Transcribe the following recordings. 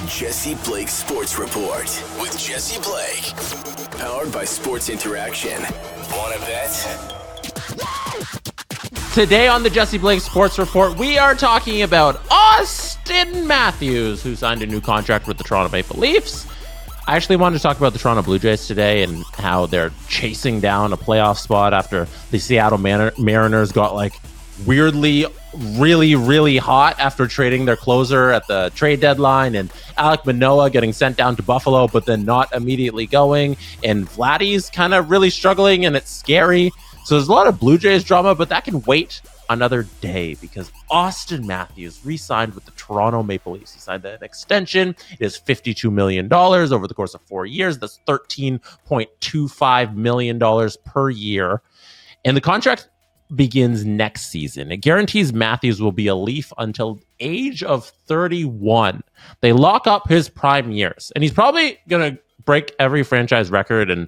The Jesse Blake Sports Report with Jesse Blake. Powered by Sports Interaction. Want to bet? Today on the Jesse Blake Sports Report, we are talking about Auston Matthews, who signed a new contract with the Toronto Maple Leafs. I actually wanted to talk about the Toronto Blue Jays today and how they're chasing down a playoff spot after the Seattle Mariners got weirdly really hot after trading their closer at the trade deadline, and Alec Manoah getting sent down to Buffalo but then not immediately going, and Vladdy's kind of really struggling, and it's scary. So there's a lot of Blue Jays drama, but that can wait another day because Auston Matthews re-signed with the Toronto Maple Leafs. He signed an extension. It is $52 million over the course of 4 years. That's $13.25 million per year. And the contract begins next season. It guarantees Matthews will be a Leaf until age of 31. They lock up his prime years, and he's probably gonna break every franchise record and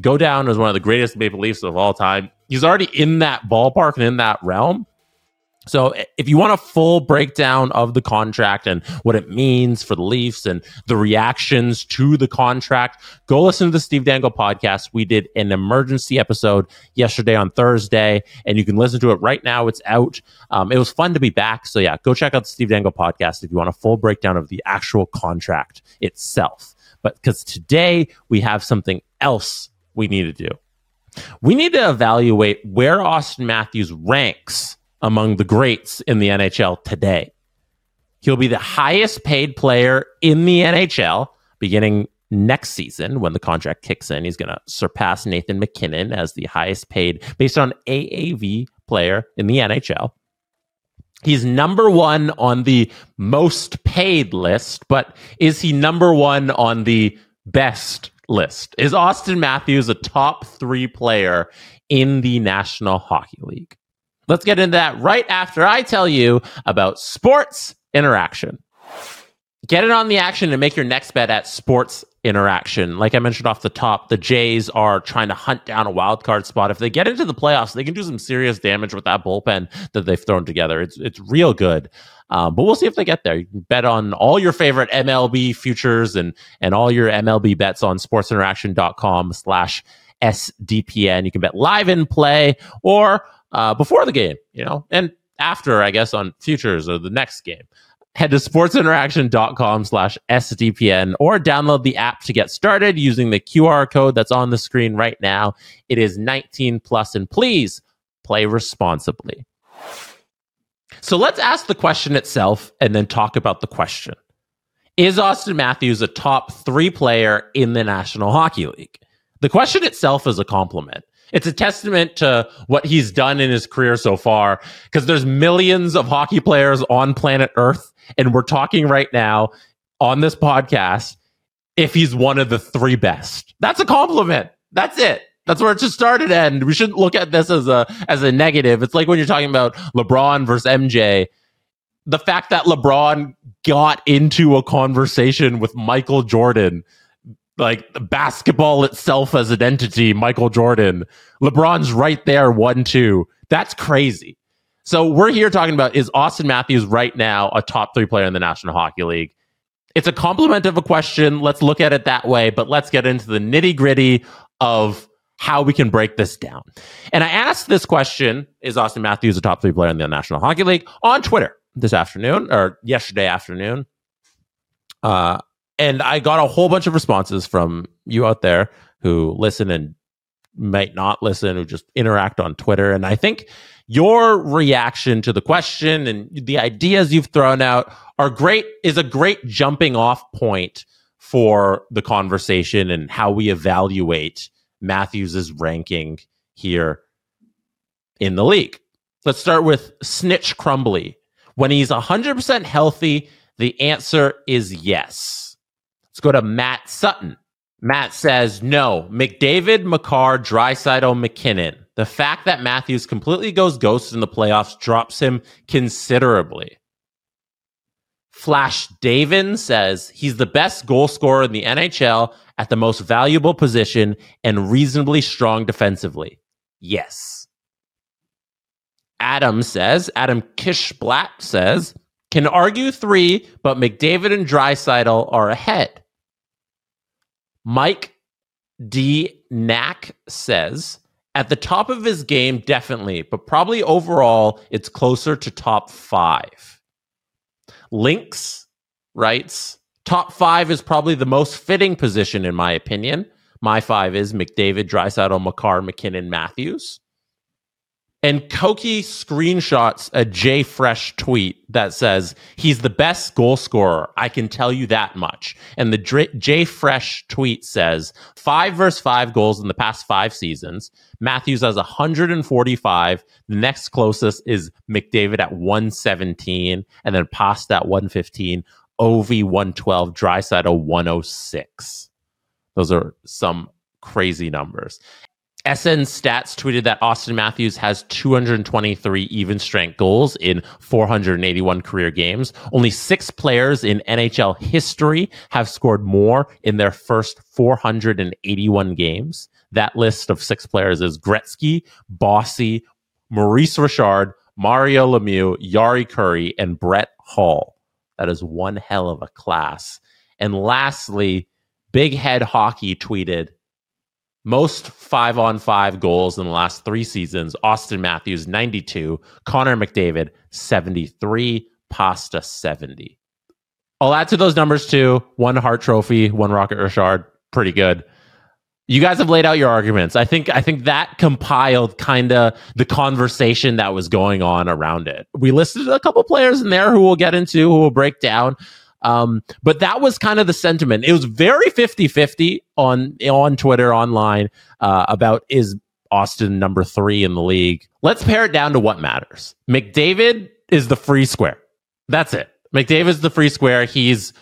go down as one of the greatest Maple Leafs of all time. He's already in that ballpark and in that realm. So if you want a full breakdown of the contract and what it means for the Leafs and the reactions to the contract, go listen to the Steve Dangle podcast. We did an emergency episode yesterday on Thursday, and you can listen to it right now. It's out. It was fun to be back. So yeah, go check out the Steve Dangle podcast if you want a full breakdown of the actual contract itself. But because today we have something else we need to do. We need to evaluate where Auston Matthews ranks among the greats in the NHL today. He'll be the highest paid player in the NHL beginning next season when the contract kicks in. He's going to surpass Nathan MacKinnon as the highest paid based on AAV player in the NHL. He's number one on the most paid list, but is he number one on the best list? Is Auston Matthews a top three player in the National Hockey League? Let's get into that right after I tell you about Sports Interaction. Get in on the action and make your next bet at Sports Interaction. Like I mentioned off the top, the Jays are trying to hunt down a wild card spot. If they get into the playoffs, they can do some serious damage with that bullpen that they've thrown together. It's real good. But we'll see if they get there. You can bet on all your favorite MLB futures and all your MLB bets on sportsinteraction.com/SDPN. You can bet live in play or before the game, and after, I guess, on futures or the next game. Head to sportsinteraction.com/SDPN or download the app to get started using the QR code that's on the screen right now. It is 19 plus, and please play responsibly. So let's ask the question itself and then talk about the question. Is Auston Matthews a top three player in the National Hockey League? The question itself is a compliment. It's a testament to what he's done in his career so far, because there's millions of hockey players on planet Earth, and we're talking right now on this podcast if he's one of the three best. That's a compliment. That's it. That's where it should start and end. We shouldn't look at this as a negative. It's like when you're talking about LeBron versus MJ. The fact that LeBron got into a conversation with Michael Jordan, basketball itself as an entity, Michael Jordan. LeBron's right there, 1-2. That's crazy. So we're here talking about, is Auston Matthews right now a top three player in the National Hockey League? It's a compliment of a question. Let's look at it that way, but let's get into the nitty-gritty of how we can break this down. And I asked this question, is Auston Matthews a top three player in the National Hockey League, on Twitter this afternoon, or yesterday afternoon. And I got a whole bunch of responses from you out there who listen and might not listen, who just interact on Twitter. And I think your reaction to the question and the ideas you've thrown out is a great jumping off point for the conversation and how we evaluate Matthews's ranking here in the league. Let's start with Snitch Crumbly. When he's 100% healthy, the answer is yes. Let's go to Matt Sutton. Matt says, no, McDavid, Makar, Draisaitl, MacKinnon. The fact that Matthews completely goes ghost in the playoffs drops him considerably. Flash Davin says, he's the best goal scorer in the NHL at the most valuable position and reasonably strong defensively. Yes. Adam Kishblatt says, Can argue three, but McDavid and Draisaitl are ahead. Mike D. Knack says, at the top of his game, definitely, but probably overall, it's closer to top five. Lynx writes, top five is probably the most fitting position, in my opinion. My five is McDavid, Draisaitl, Makar, McKinnon, Matthews. And Koki screenshots a Jay Fresh tweet that says, he's the best goal scorer, I can tell you that much. And the Jay Fresh tweet says, 5 versus 5 goals in the past 5 seasons. Matthews has 145. The next closest is McDavid at 117. And then Pasta at 115. OV 112. Draisaitl 106. Those are some crazy numbers. SN Stats tweeted that Auston Matthews has 223 even-strength goals in 481 career games. Only 6 players in NHL history have scored more in their first 481 games. That list of 6 players is Gretzky, Bossy, Maurice Richard, Mario Lemieux, Yari Curry, and Brett Hall. That is one hell of a class. And lastly, Big Head Hockey tweeted, most 5-on-5 goals in the last 3 seasons, Auston Matthews, 92, Connor McDavid, 73, Pasta, 70. I'll add to those numbers too. 1 Hart Trophy, 1 Rocket Richard. Pretty good. You guys have laid out your arguments. I think that compiled kind of the conversation that was going on around it. We listed a couple players in there who we'll get into, who will break down. But that was kind of the sentiment. It was very 50-50 on Twitter, online, about is Auston number 3 in the league. Let's pare it down to what matters. McDavid is the free square. That's it. McDavid's the free square. He's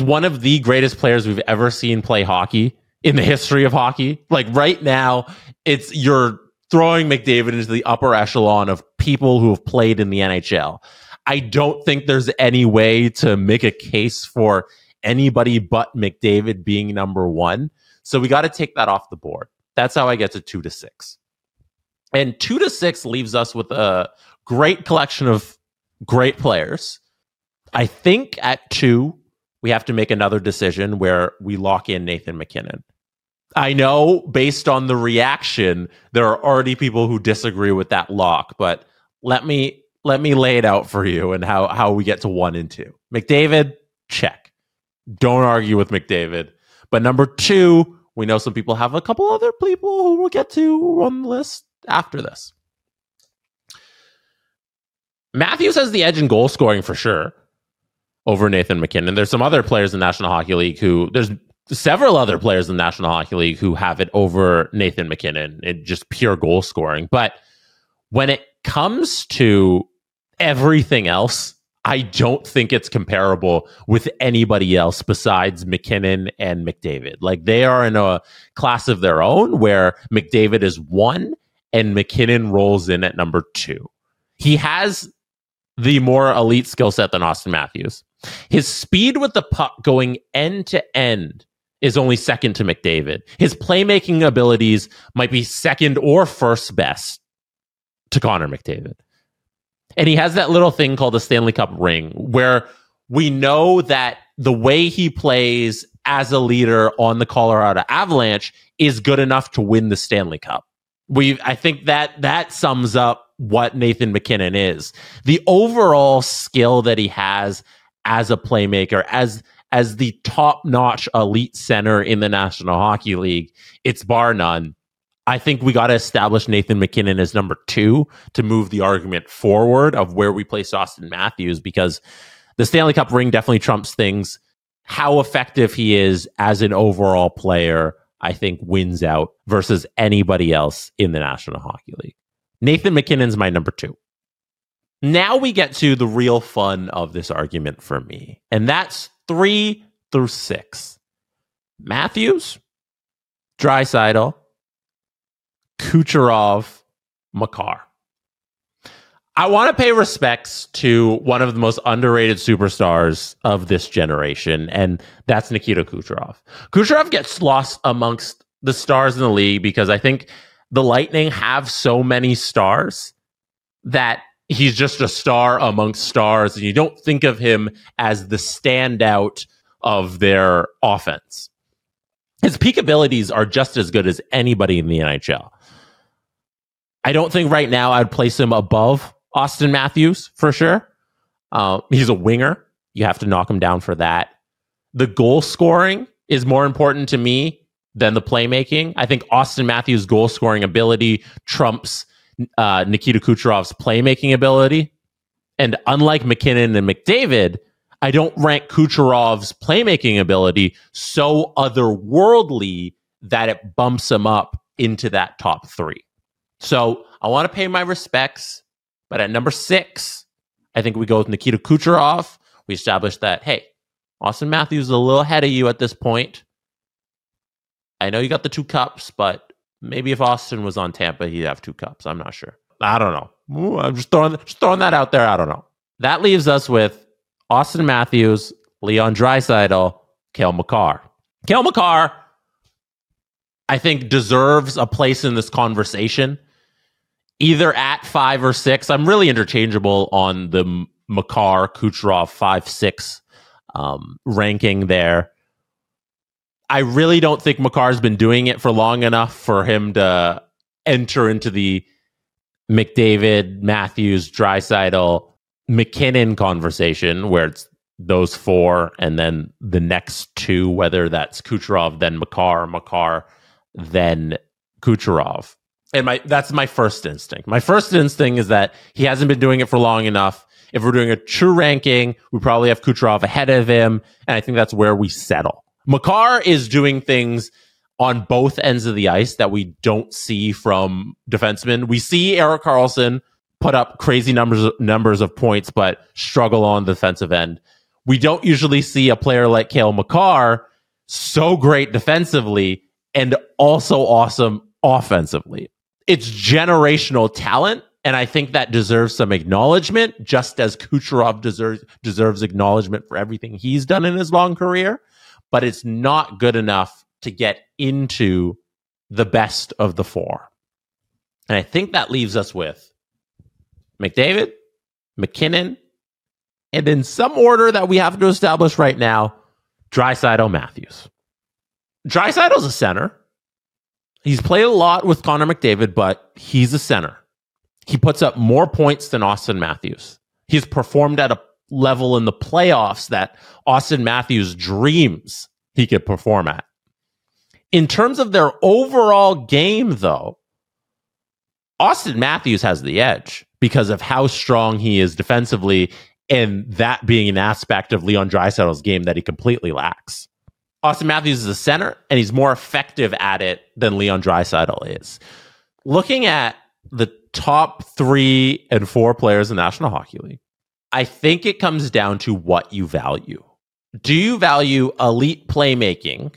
one of the greatest players we've ever seen play hockey in the history of hockey. Like right now, it's you're throwing McDavid into the upper echelon of people who have played in the NHL. I don't think there's any way to make a case for anybody but McDavid being number 1. So we got to take that off the board. That's how I get to 2 to 6. And 2 to 6 leaves us with a great collection of great players. I think at 2, we have to make another decision where we lock in Nathan MacKinnon. I know based on the reaction, there are already people who disagree with that lock, but let me lay it out for you and how we get to 1 and 2. McDavid, check. Don't argue with McDavid. But number 2, we know some people have a couple other people who we'll get to on the list after this. Matthews has the edge in goal scoring for sure over Nathan MacKinnon. There's some other players in the National Hockey League there's several other players in the National Hockey League who have it over Nathan MacKinnon in just pure goal scoring. But when it comes to everything else, I don't think it's comparable with anybody else besides McKinnon and McDavid. Like they are in a class of their own where McDavid is 1 and McKinnon rolls in at number 2. He has the more elite skill set than Auston Matthews. His speed with the puck going end to end is only second to McDavid. His playmaking abilities might be second or first best to Connor McDavid. And he has that little thing called the Stanley Cup ring where we know that the way he plays as a leader on the Colorado Avalanche is good enough to win the Stanley Cup. I think that sums up what Nathan MacKinnon is. The overall skill that he has as a playmaker, as the top-notch elite center in the National Hockey League, it's bar none. I think we got to establish Nathan MacKinnon as number 2 to move the argument forward of where we place Auston Matthews, because the Stanley Cup ring definitely trumps things. How effective he is as an overall player, I think, wins out versus anybody else in the National Hockey League. Nathan MacKinnon's my number 2. Now we get to the real fun of this argument for me, and that's 3 through 6. Matthews, Draisaitl, Kucherov, Makar. I want to pay respects to one of the most underrated superstars of this generation, and that's Nikita Kucherov. Kucherov gets lost amongst the stars in the league because I think the Lightning have so many stars that he's just a star amongst stars, and you don't think of him as the standout of their offense. His peak abilities are just as good as anybody in the NHL. I don't think right now I'd place him above Auston Matthews for sure. He's a winger. You have to knock him down for that. The goal scoring is more important to me than the playmaking. I think Auston Matthews' goal scoring ability trumps Nikita Kucherov's playmaking ability. And unlike McKinnon and McDavid, I don't rank Kucherov's playmaking ability so otherworldly that it bumps him up into that top three. So I want to pay my respects, but at number 6, I think we go with Nikita Kucherov. We established that, hey, Auston Matthews is a little ahead of you at this point. I know you got the 2 cups, but maybe if Auston was on Tampa, he'd have 2 cups. I'm not sure. I don't know. Ooh, I'm just throwing that out there. I don't know. That leaves us with Auston Matthews, Leon Draisaitl, Cale Makar. Cale Makar, I think, deserves a place in this conversation, either at 5 or 6. I'm really interchangeable on the Makar, Kucherov 5-6 ranking there. I really don't think Makar's been doing it for long enough for him to enter into the McDavid, Matthews, Draisaitl, McKinnon conversation, where it's those 4 and then the next 2, whether that's Kucherov, then Makar, Makar, then Kucherov. And that's my first instinct. My first instinct is that he hasn't been doing it for long enough. If we're doing a true ranking, we probably have Kucherov ahead of him, and I think that's where we settle. Makar is doing things on both ends of the ice that we don't see from defensemen. We see Erik Karlsson put up crazy numbers of points, but struggle on the defensive end. We don't usually see a player like Cale Makar so great defensively and also awesome offensively. It's generational talent, and I think that deserves some acknowledgement, just as Kucherov deserves acknowledgement for everything he's done in his long career. But it's not good enough to get into the best of the 4. And I think that leaves us with McDavid, McKinnon, and in some order that we have to establish right now, Draisaitl, Matthews. Draisaitl's a center. He's played a lot with Connor McDavid, but he's a center. He puts up more points than Auston Matthews. He's performed at a level in the playoffs that Auston Matthews dreams he could perform at. In terms of their overall game, though, Auston Matthews has the edge because of how strong he is defensively, and that being an aspect of Leon Draisaitl's game that he completely lacks. Auston Matthews is a center, and he's more effective at it than Leon Draisaitl is. Looking at the top 3 and 4 players in the National Hockey League, I think it comes down to what you value. Do you value elite playmaking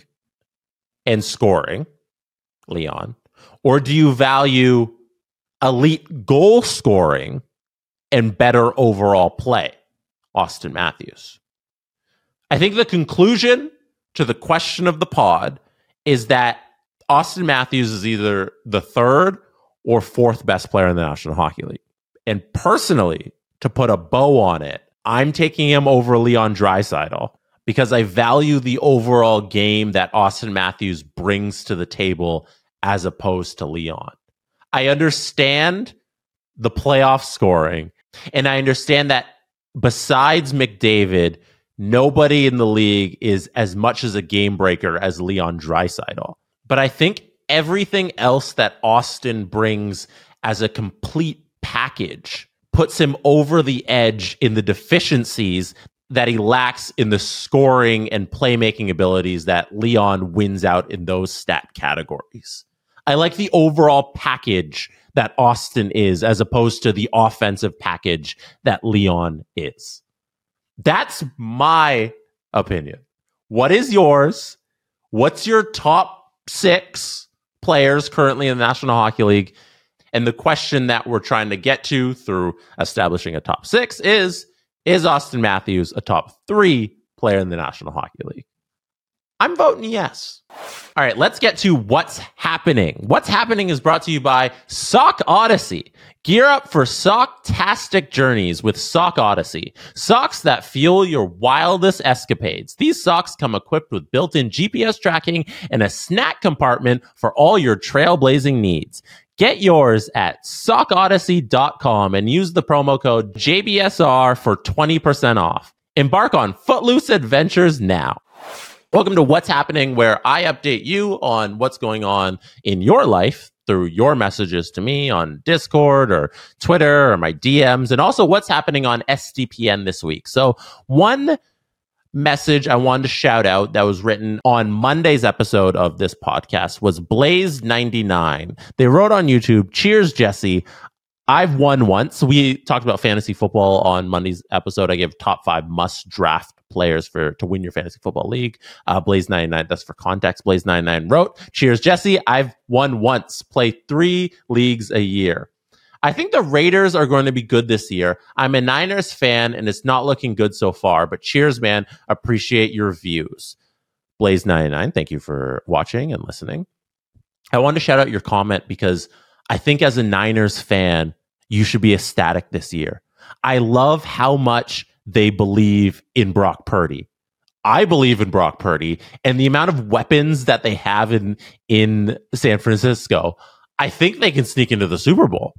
and scoring, Leon, or do you value elite goal scoring and better overall play, Auston Matthews? I think the conclusion to the question of the pod is that Auston Matthews is either the 3rd or 4th best player in the National Hockey League. And personally, to put a bow on it, I'm taking him over Leon Draisaitl because I value the overall game that Auston Matthews brings to the table as opposed to Leon. I understand the playoff scoring, and I understand that besides McDavid, nobody in the league is as much as a game breaker as Leon Draisaitl. But I think everything else that Auston brings as a complete package puts him over the edge in the deficiencies that he lacks in the scoring and playmaking abilities that Leon wins out in those stat categories. I like the overall package that Auston is as opposed to the offensive package that Leon is. That's my opinion. What is yours? What's your top 6 players currently in the National Hockey League? And the question that we're trying to get to through establishing a top 6 is Auston Matthews a top 3 player in the National Hockey League? I'm voting yes. All right, let's get to what's happening. What's happening is brought to you by Sock Odyssey. Gear up for socktastic journeys with Sock Odyssey. Socks that fuel your wildest escapades. These socks come equipped with built-in GPS tracking and a snack compartment for all your trailblazing needs. Get yours at sockodyssey.com and use the promo code JBSR for 20% off. Embark on footloose adventures now. Welcome to What's Happening, where I update you on what's going on in your life through your messages to me on Discord or Twitter or my DMs, and also what's happening on SDPN this week. So one message I wanted to shout out that was written on Monday's episode of this podcast was Blaze99. They wrote on YouTube, "Cheers, Jesse. I've won once." We talked about fantasy football on Monday's episode. I gave top 5 must draft players to win your fantasy football league. Blaze99, that's for context. Blaze99 wrote, "Cheers, Jesse. I've won once. Play 3 leagues a year. I think the Raiders are going to be good this year. I'm a Niners fan, and it's not looking good so far. But cheers, man. Appreciate your views." Blaze99, thank you for watching and listening. I want to shout out your comment because I think as a Niners fan, you should be ecstatic this year. I love how much they believe in Brock Purdy. I believe in Brock Purdy, and the amount of weapons that they have in San Francisco, I think they can sneak into the Super Bowl.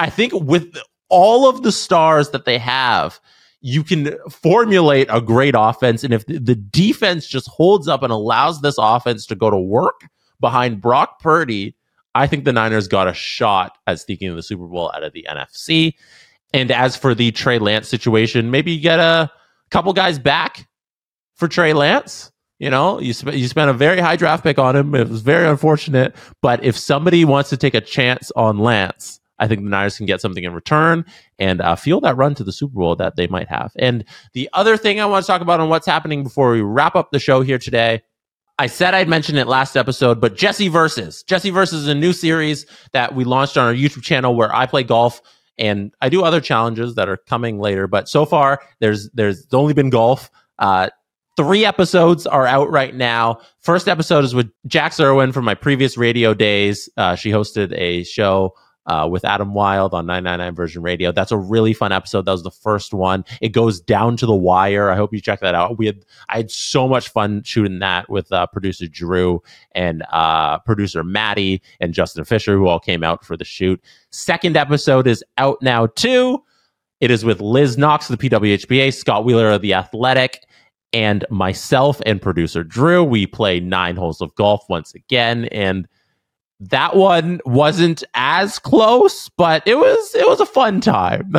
I think with all of the stars that they have, you can formulate a great offense. And if the defense just holds up and allows this offense to go to work behind Brock Purdy, I think the Niners got a shot at sneaking in the Super Bowl out of the NFC. And as for the Trey Lance situation, maybe you get a couple guys back for Trey Lance. You know, you spent a very high draft pick on him. It was very unfortunate. But if somebody wants to take a chance on Lance, I think the Niners can get something in return and feel that run to the Super Bowl that they might have. And the other thing I want to talk about on what's happening before we wrap up the show here today, I said I'd mention it last episode, but Jesse Versus. Jesse Versus is a new series that we launched on our YouTube channel where I play golf and I do other challenges that are coming later. But so far, there's only been golf. 3 episodes are out right now. First episode is with Jax Irwin from my previous radio days. She hosted a show with Adam Wilde on 999 Version Radio. That's a really fun episode. That was the first one. It goes down to the wire. I hope you check that out. I had so much fun shooting that with producer Drew and producer Maddie and Justin Fisher, who all came out for the shoot. Second episode is out now too. It is with Liz Knox of the PWHPA, Scott Wheeler of The Athletic, and myself and producer Drew. We play 9 holes of golf once again, and that one wasn't as close, but it was a fun time.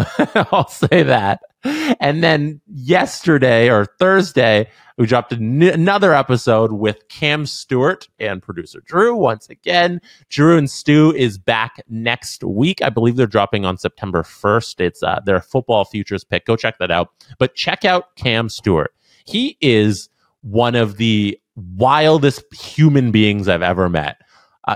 I'll say that. And then yesterday or Thursday, we dropped another episode with Cam Stewart and producer Drew once again. Drew and Stu is back next week. I believe they're dropping on September 1st. It's their football futures pick. Go check that out. But check out Cam Stewart. He is one of the wildest human beings I've ever met.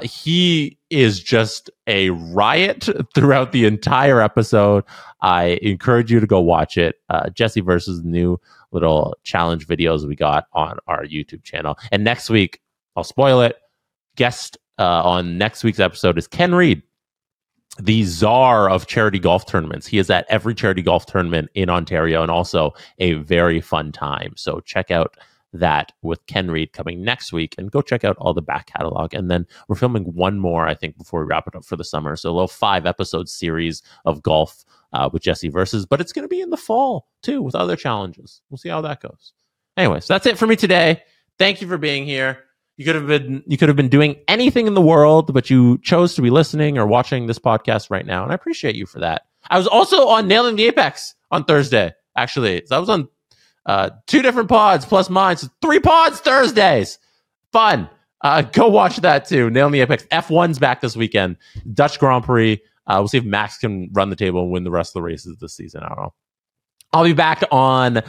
He is just a riot throughout the entire episode. I encourage you to go watch it. Jesse Versus, new little challenge videos we got on our YouTube channel. And next week, I'll spoil it, guest on next week's episode is Ken Reed, the czar of charity golf tournaments. He is at every charity golf tournament in Ontario, and also a very fun time. So check out that with Ken Reed coming next week, and go check out all the back catalog. And then we're filming one more, I think, before we wrap it up for the summer. So a little 5-episode series of golf with Jesse Versus, but it's going to be in the fall too with other challenges. We'll see how that goes. Anyway, so that's it for me today. Thank you for being here. You could have been doing anything in the world, but you chose to be listening or watching this podcast right now, and I appreciate you for that. I was also on Nailing the Apex on Thursday, actually. So I was on 2 different pods plus mine, so 3 pods Thursdays. Fun. Go watch that too. Nail in the Apex. F1's back this weekend. Dutch Grand Prix. We'll see if Max can run the table and win the rest of the races this season. I don't know. I'll be back on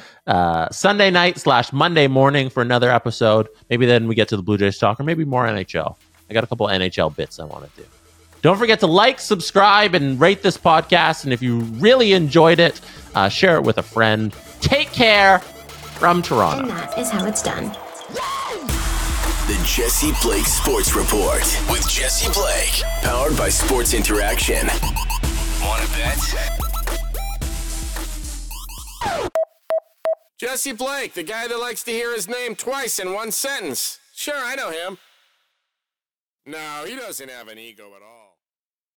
Sunday night / Monday morning for another episode. Maybe then we get to the Blue Jays talk, or maybe more NHL. I got a couple NHL bits I want to do. Don't forget to like, subscribe, and rate this podcast. And if you really enjoyed it, share it with a friend. Take care from Toronto. And that is how it's done. The Jesse Blake Sports Report with Jesse Blake. Powered by Sports Interaction. Want to bet? Jesse Blake, the guy that likes to hear his name twice in one sentence. Sure, I know him. No, he doesn't have an ego at all.